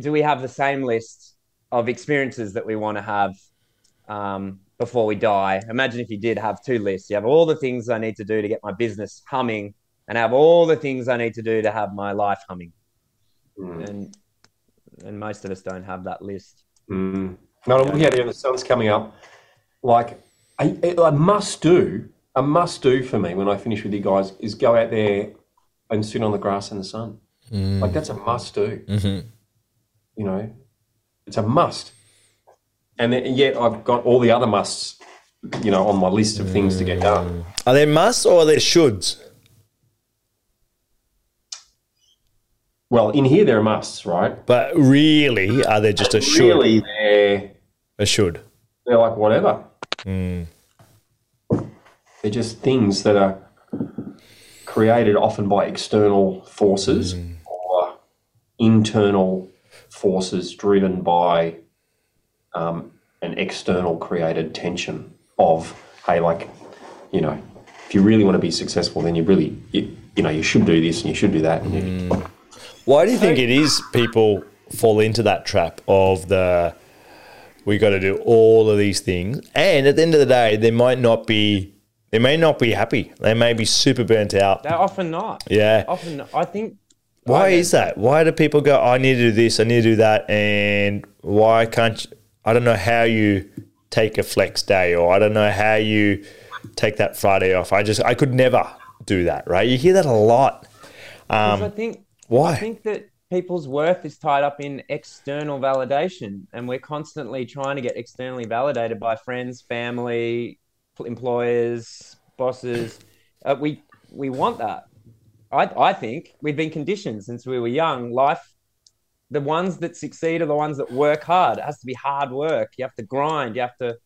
Do we have the same list of experiences that we want to have before we die? Imagine if you did have two lists. You have all the things I need to do to get my business humming, and have all the things I need to do to have my life humming. Mm. And most of us don't have that list. Mm. No, I'm looking at the sun's coming up. Like I must do a must-do for me when I finish with you guys is go out there and sit on the grass in the sun. Mm. Like, that's a must-do. Mm-hmm. You know, it's a must. And yet I've got all the other musts, you know, on my list of things to get done. Are there musts or are there shoulds? Well, in here there are musts, right? But really, are there just a should? Really, they're a should. They're like whatever. Mm. They're just things that are created often by external forces or internal forces driven by an external created tension of, hey, like, you know, if you really want to be successful, then you really, you should do this and you should do that. And why do you think it is people fall into that trap of the, we got to do all of these things? And at the end of the day, they may not be happy. They may be super burnt out. They're often not. Yeah. Often, I think. Why is that? Why do people go, I need to do this, I need to do that, and why can't you, I don't know how you take a flex day, or I don't know how you take that Friday off. I could never do that, right? You hear that a lot. I think that people's worth is tied up in external validation, and we're constantly trying to get externally validated by friends, family, employers, bosses. We want that. I think we've been conditioned since we were young. The ones that succeed are the ones that work hard. It has to be hard work. You have to grind. You have to.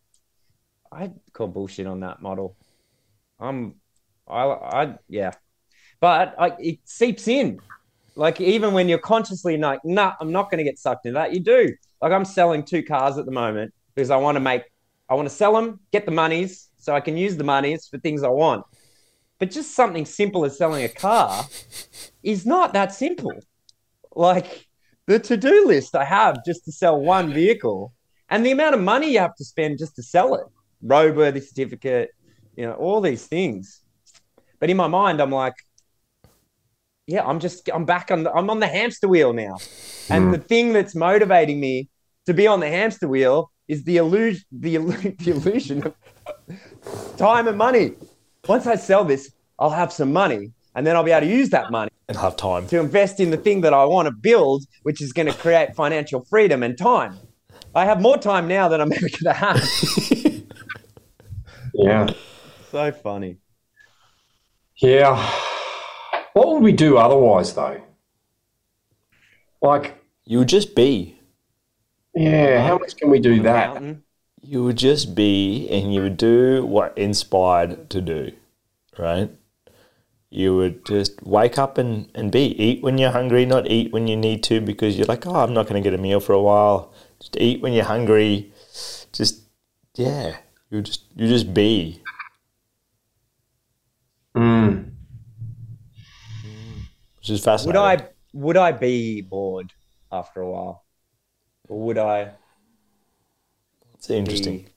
I call bullshit on that model. But it seeps in. Like, even when you're consciously like, nah, I'm not going to get sucked into that. You do. Like, I'm selling 2 cars at the moment because I want to sell them, get the monies, so I can use the monies for things I want. But just something simple as selling a car is not that simple. Like, the to-do list I have just to sell one vehicle and the amount of money you have to spend just to sell it, roadworthy certificate, you know, all these things. But in my mind, I'm like, yeah, I'm back on I'm on the hamster wheel now. And the thing that's motivating me to be on the hamster wheel is the illusion of time and money. Once I sell this, I'll have some money, and then I'll be able to use that money and have time to invest in the thing that I want to build, which is going to create financial freedom and time. I have more time now than I'm ever going to have. Yeah. So funny. Yeah. What would we do otherwise, though? Like, you would just be. Yeah. How much can we do that? Mountain. You would just be, and you would do what inspired to do, right? You would just wake up and be. Eat when you're hungry, not eat when you need to because you're like, oh, I'm not going to get a meal for a while. Just eat when you're hungry. Just, yeah, you just be. Mm. Which is fascinating. Would I be bored after a while? Or would I... It's interesting.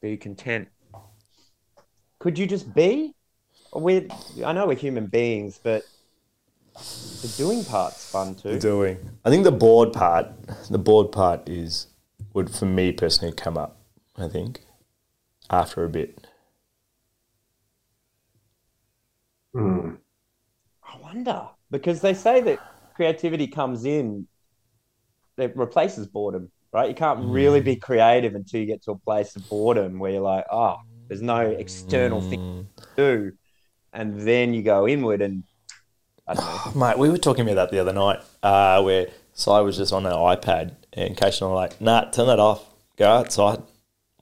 Be content. Could you just be? I know we're human beings, but the doing part's fun too. The doing. I think the bored part would for me personally come up, I think, after a bit. Mm. I wonder, because they say that creativity comes in, it replaces boredom, right? You can't really be creative until you get to a place of boredom where you're like, oh, there's no external thing to do. And then you go inward and I don't know. Mate, we were talking about that the other night where Si was just on her iPad and Kate and I were like, nah, turn that off. Go outside.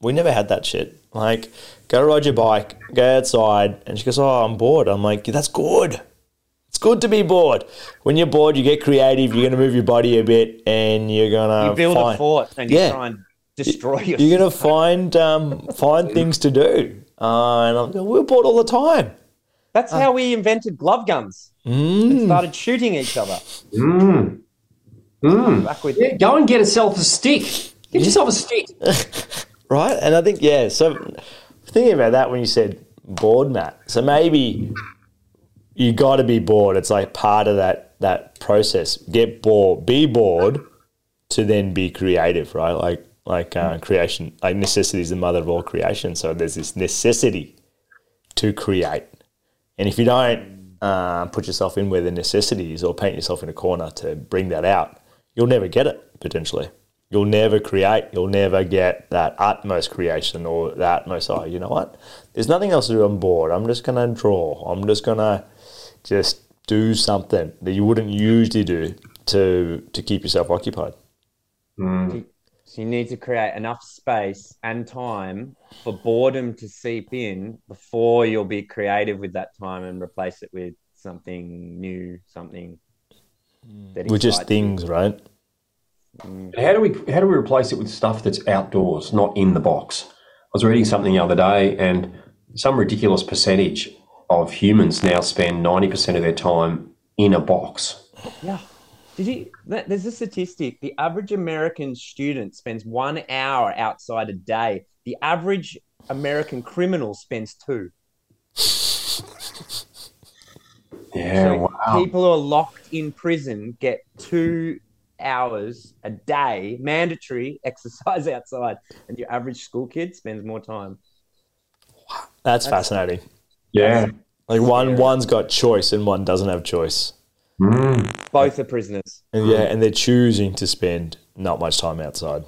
We never had that shit. Like, go ride your bike, go outside. And she goes, oh, I'm bored. I'm like, that's good. It's good to be bored. When you're bored, you get creative. You're going to move your body a bit and you're going to build a fort and you try and destroy yourself. You're going to find things to do. And I'm like, we're bored all the time. That's how we invented glove guns and started shooting each other. Mm. Mm. Yeah, go and get yourself a stick. Get yourself a stick. Right? And I think, so thinking about that when you said bored, Matt. So maybe you got to be bored. It's like part of that process. Get bored. Be bored to then be creative, right? Like creation. Like necessity is the mother of all creation. So there's this necessity to create. And if you don't put yourself in where the necessity is or paint yourself in a corner to bring that out, you'll never get it, potentially. You'll never create. You'll never get that utmost creation or that utmost, oh, you know what? There's nothing else to do on board. I'm just going to draw. I'm just going to just do something that you wouldn't usually do to keep yourself occupied. Mm. So you need to create enough space and time for boredom to seep in before you'll be creative with that time and replace it with something new, something that excites you. With just things, right? How do we replace it with stuff that's outdoors, not in the box? I was reading something the other day, and some ridiculous percentage of humans now spend 90% of their time in a box. Yeah. There's a statistic. The average American student spends 1 hour outside a day. The average American criminal spends 2. Yeah, so wow. People who are locked in prison get 2 hours a day, mandatory exercise outside, and your average school kid spends more time. That's fascinating. Yeah. Like one's got choice and one doesn't have choice. Mm. Both are prisoners. And yeah, and they're choosing to spend not much time outside.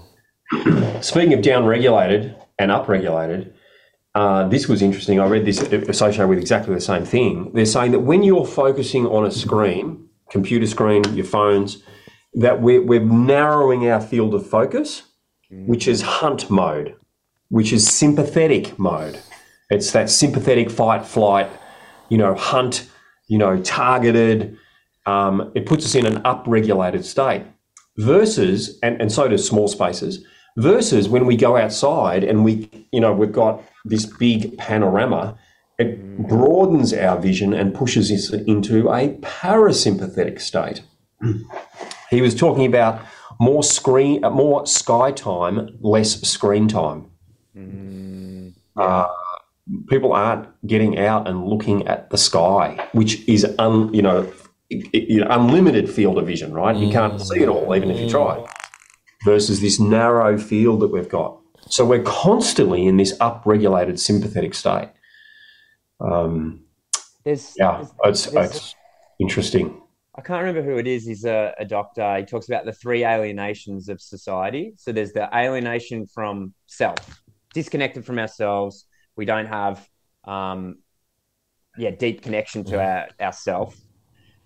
Speaking of down-regulated and up-regulated, this was interesting. I read this associated with exactly the same thing. They're saying that when you're focusing on a screen, computer screen, your phones, that we're narrowing our field of focus, which is hunt mode, which is sympathetic mode. It's that sympathetic fight, flight, hunt, targeted. It puts us in an upregulated state versus, and so does small spaces, versus when we go outside and we've got this big panorama, it broadens our vision and pushes us into a parasympathetic state. He was talking about more sky time, less screen time. Mm. People aren't getting out and looking at the sky, which is unlimited field of vision, right? You can't see it all, even if you try. Versus this narrow field that we've got. So we're constantly in this upregulated sympathetic state. It's interesting. I can't remember who it is. He's a doctor. He talks about the 3 alienations of society. So there's the alienation from self, disconnected from ourselves. We don't have, deep connection to ourself.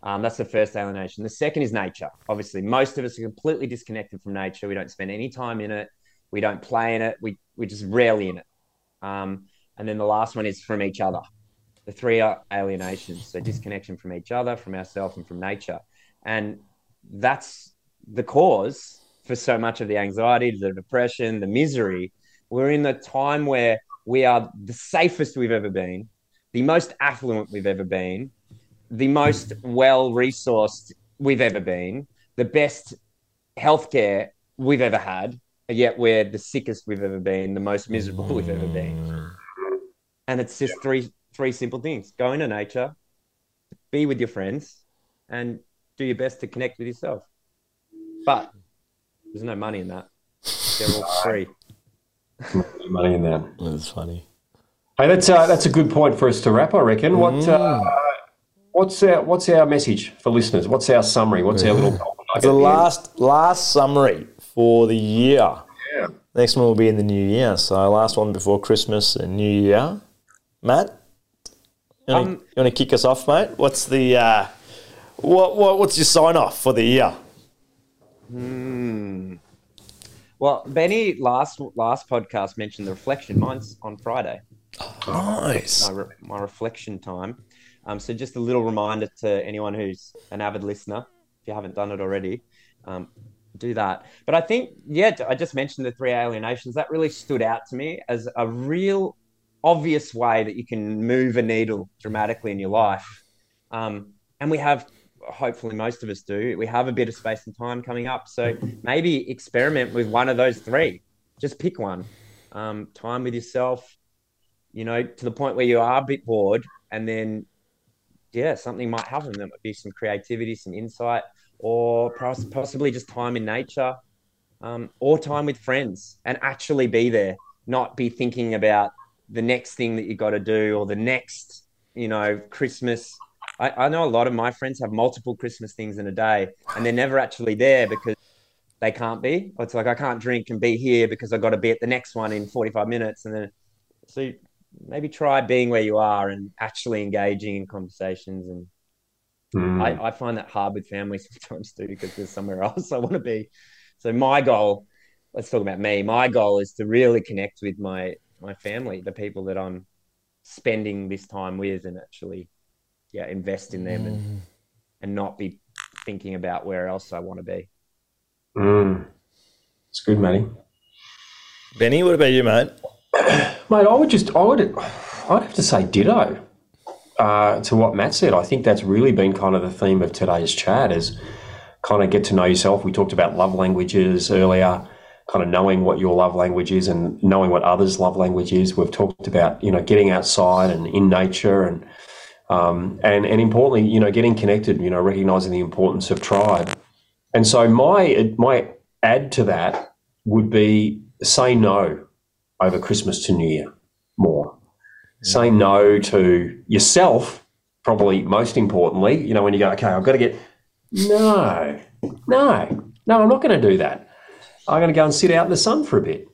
That's the first alienation. The second is nature. Obviously, most of us are completely disconnected from nature. We don't spend any time in it. We don't play in it. We're just rarely in it. And then the last one is from each other. The 3 are alienations, so disconnection from each other, from ourselves, and from nature. And that's the cause for so much of the anxiety, the depression, the misery. We're in the time where we are the safest we've ever been, the most affluent we've ever been, the most well-resourced we've ever been, the best healthcare we've ever had, yet we're the sickest we've ever been, the most miserable we've ever been. And it's just three simple things. Go into nature, be with your friends, and do your best to connect with yourself. But there's no money in that. They're all free. No money in that. That's funny. Hey, that's a good point for us to wrap, I reckon. What's our message for listeners? What's our summary? What's our little... The last summary for the year. Yeah. Next one will be in the new year. So last one before Christmas and New Year. Matt? You want to kick us off, mate? What's the what's your sign off for the year? Well, Benny last podcast mentioned the reflection. Mine's on Friday. Oh, nice. My reflection time. So just a little reminder to anyone who's an avid listener, if you haven't done it already, do that. But I think I just mentioned the 3 alienations. That really stood out to me as a real obvious way that you can move a needle dramatically in your life. And we have, hopefully most of us do, we have a bit of space and time coming up. So maybe experiment with one of those 3. Just pick one. Time with yourself, to the point where you are a bit bored, and then, something might happen. That might be some creativity, some insight, or possibly just time in nature, or time with friends, and actually be there, not be thinking about the next thing that you got to do, or the next, you know, Christmas. I know a lot of my friends have multiple Christmas things in a day, and they're never actually there because they can't be. It's like, I can't drink and be here because I got to be at the next one in 45 minutes. And then, so maybe try being where you are and actually engaging in conversations. And I find that hard with family sometimes too, because there's somewhere else I want to be. So my goal, let's talk about me. My goal is to really connect with my family, the people that I'm spending this time with, and actually, yeah, invest in them and not be thinking about where else I want to be. It's good, Matty. Benny, what about you, mate? Mate, I'd have to say ditto to what Matt said. I think that's really been kind of the theme of today's chat, is kind of get to know yourself. We talked about love languages earlier, kind of knowing what your love language is and knowing what others' love language is. We've talked about, you know, getting outside and in nature, and importantly, you know, getting connected, you know, recognizing the importance of tribe. And so my add to that would be, say no over Christmas to New Year more. Yeah. Say no to yourself, probably most importantly, you know, when you go, okay, I've got to get, no, I'm not going to do that. I'm going to go and sit out in the sun for a bit.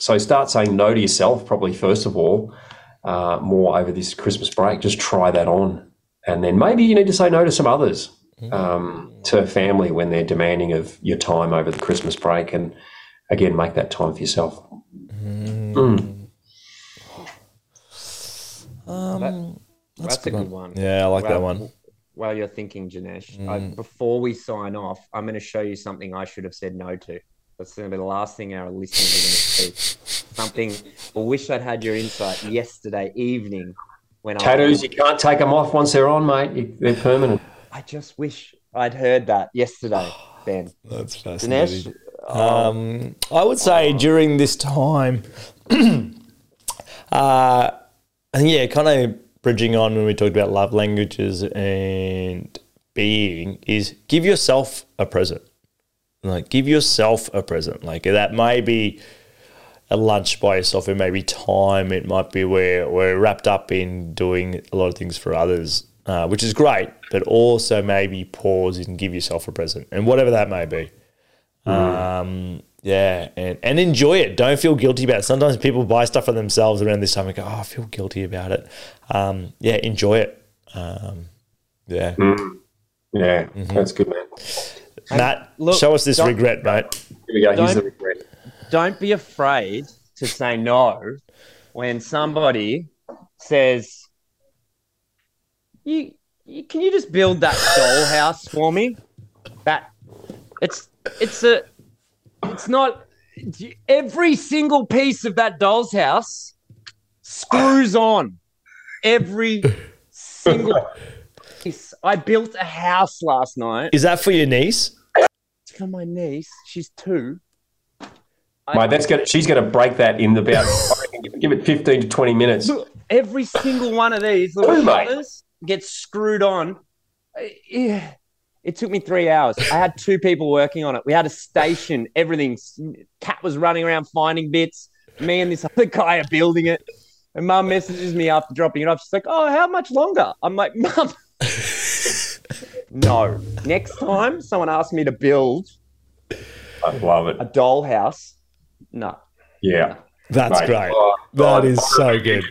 So start saying no to yourself, probably first of all, more over this Christmas break. Just try that on. And then maybe you need to say no to some others, to family, when they're demanding of your time over the Christmas break. And again, make that time for yourself. That's a good one. Yeah, I like that one. While you're thinking, Janesh, before we sign off, I'm going to show you something I should have said no to. That's going to be the last thing our listeners are going to see. Something I wish I'd had your insight yesterday evening. When tattoos, you can't take them off once they're on, mate. They're permanent. I just wish I'd heard that yesterday, Ben. That's fascinating. Dinesh, I would say during this time, kind of bridging on when we talked about love languages and being, is give yourself a present. Like, give yourself a present. Like, that may be a lunch by yourself. It may be time. It might be where we're wrapped up in doing a lot of things for others, which is great, but also maybe pause and give yourself a present, and whatever that may be. And enjoy it. Don't feel guilty about it. Sometimes people buy stuff for themselves around this time and go, oh, I feel guilty about it. Enjoy it. That's good, man. Matt, look, show us this regret, mate. Here we go. Here's the regret. Don't be afraid to say no when somebody says, you can you just build that dollhouse for me? That it's not every single piece of that doll's house screws on. Every single piece. I built a house last night. Is that for your niece? It's for my niece. She's 2. Mate, she's going to break that in about give it 15 to 20 minutes. Look, every single one of these little shutters gets screwed on. Yeah. It took me 3 hours. I had 2 people working on it. We had a station, everything. Cat was running around finding bits. Me and this other guy are building it. And Mum messages me after dropping it off. She's like, oh, how much longer? I'm like, Mum, no. Next time someone asks me to build I love it. A dollhouse. No. Yeah. That's great. Oh, that is so good.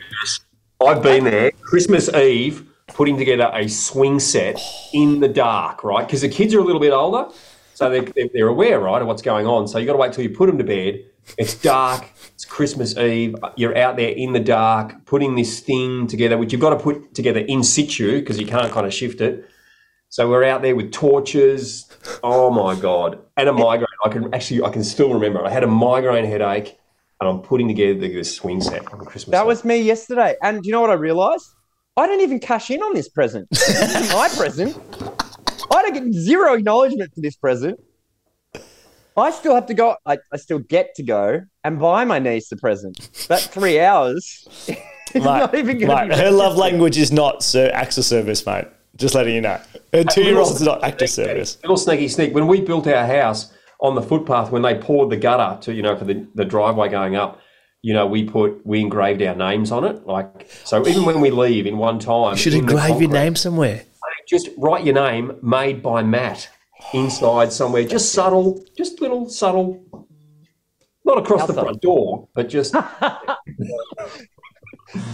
I've been there. Christmas Eve, putting together a swing set in the dark, right? Because the kids are a little bit older, so they're aware, right, of what's going on. So you got to wait till you put them to bed. It's dark. It's Christmas Eve. You're out there in the dark putting this thing together, which you've got to put together in situ because you can't kind of shift it. So we're out there with torches. Oh, my God. And a migraine. I can still remember. I had a migraine headache, and I'm putting together this swing set on Christmas. That was me yesterday. And you know what I realised? I didn't even cash in on this present. This is my present. I don't get zero acknowledgement for this present. I still have to go. I still get to go and buy my niece the present. That 3 hours is not even going to be. Her love language is not acts of service, mate. Just letting you know. Her 2-year-old's not active service. Little sneaky sneak. When we built our house on the footpath, when they poured the gutter to, you know, for the driveway going up, you know, we engraved our names on it. Like, so even when we leave in one time. You should engrave your name somewhere. Just write your name, made by Matt, inside somewhere. Just subtle, just little subtle. Not across the front door, but just.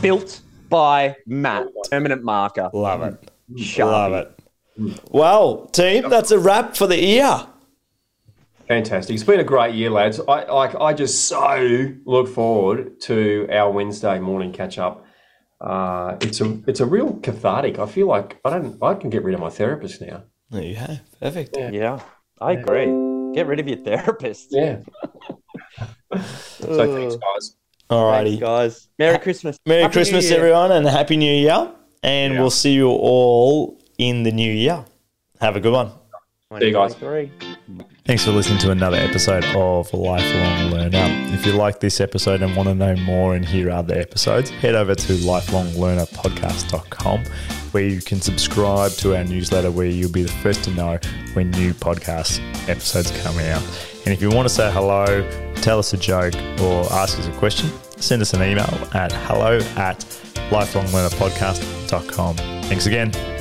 Built by Matt. Permanent marker. Love it. Sharpie. Love it. Well, team, that's a wrap for the year. Fantastic. It's been a great year, lads. I just so look forward to our Wednesday morning catch-up. It's a real cathartic. I feel like I can get rid of my therapist now. Yeah, perfect. Yeah, I agree. Get rid of your therapist. Yeah. So thanks, guys. All righty, guys. Merry Christmas. Merry Christmas, everyone, and Happy New Year. And we'll see you all in the new year. Have a good one. See you guys. Thanks for listening to another episode of Lifelong Learner. If you like this episode and want to know more and hear other episodes, head over to lifelonglearnerpodcast.com, where you can subscribe to our newsletter, where you'll be the first to know when new podcast episodes come out. And if you want to say hello, tell us a joke, or ask us a question, send us an email at hello@lifelonglearnerpodcast.com. Thanks again.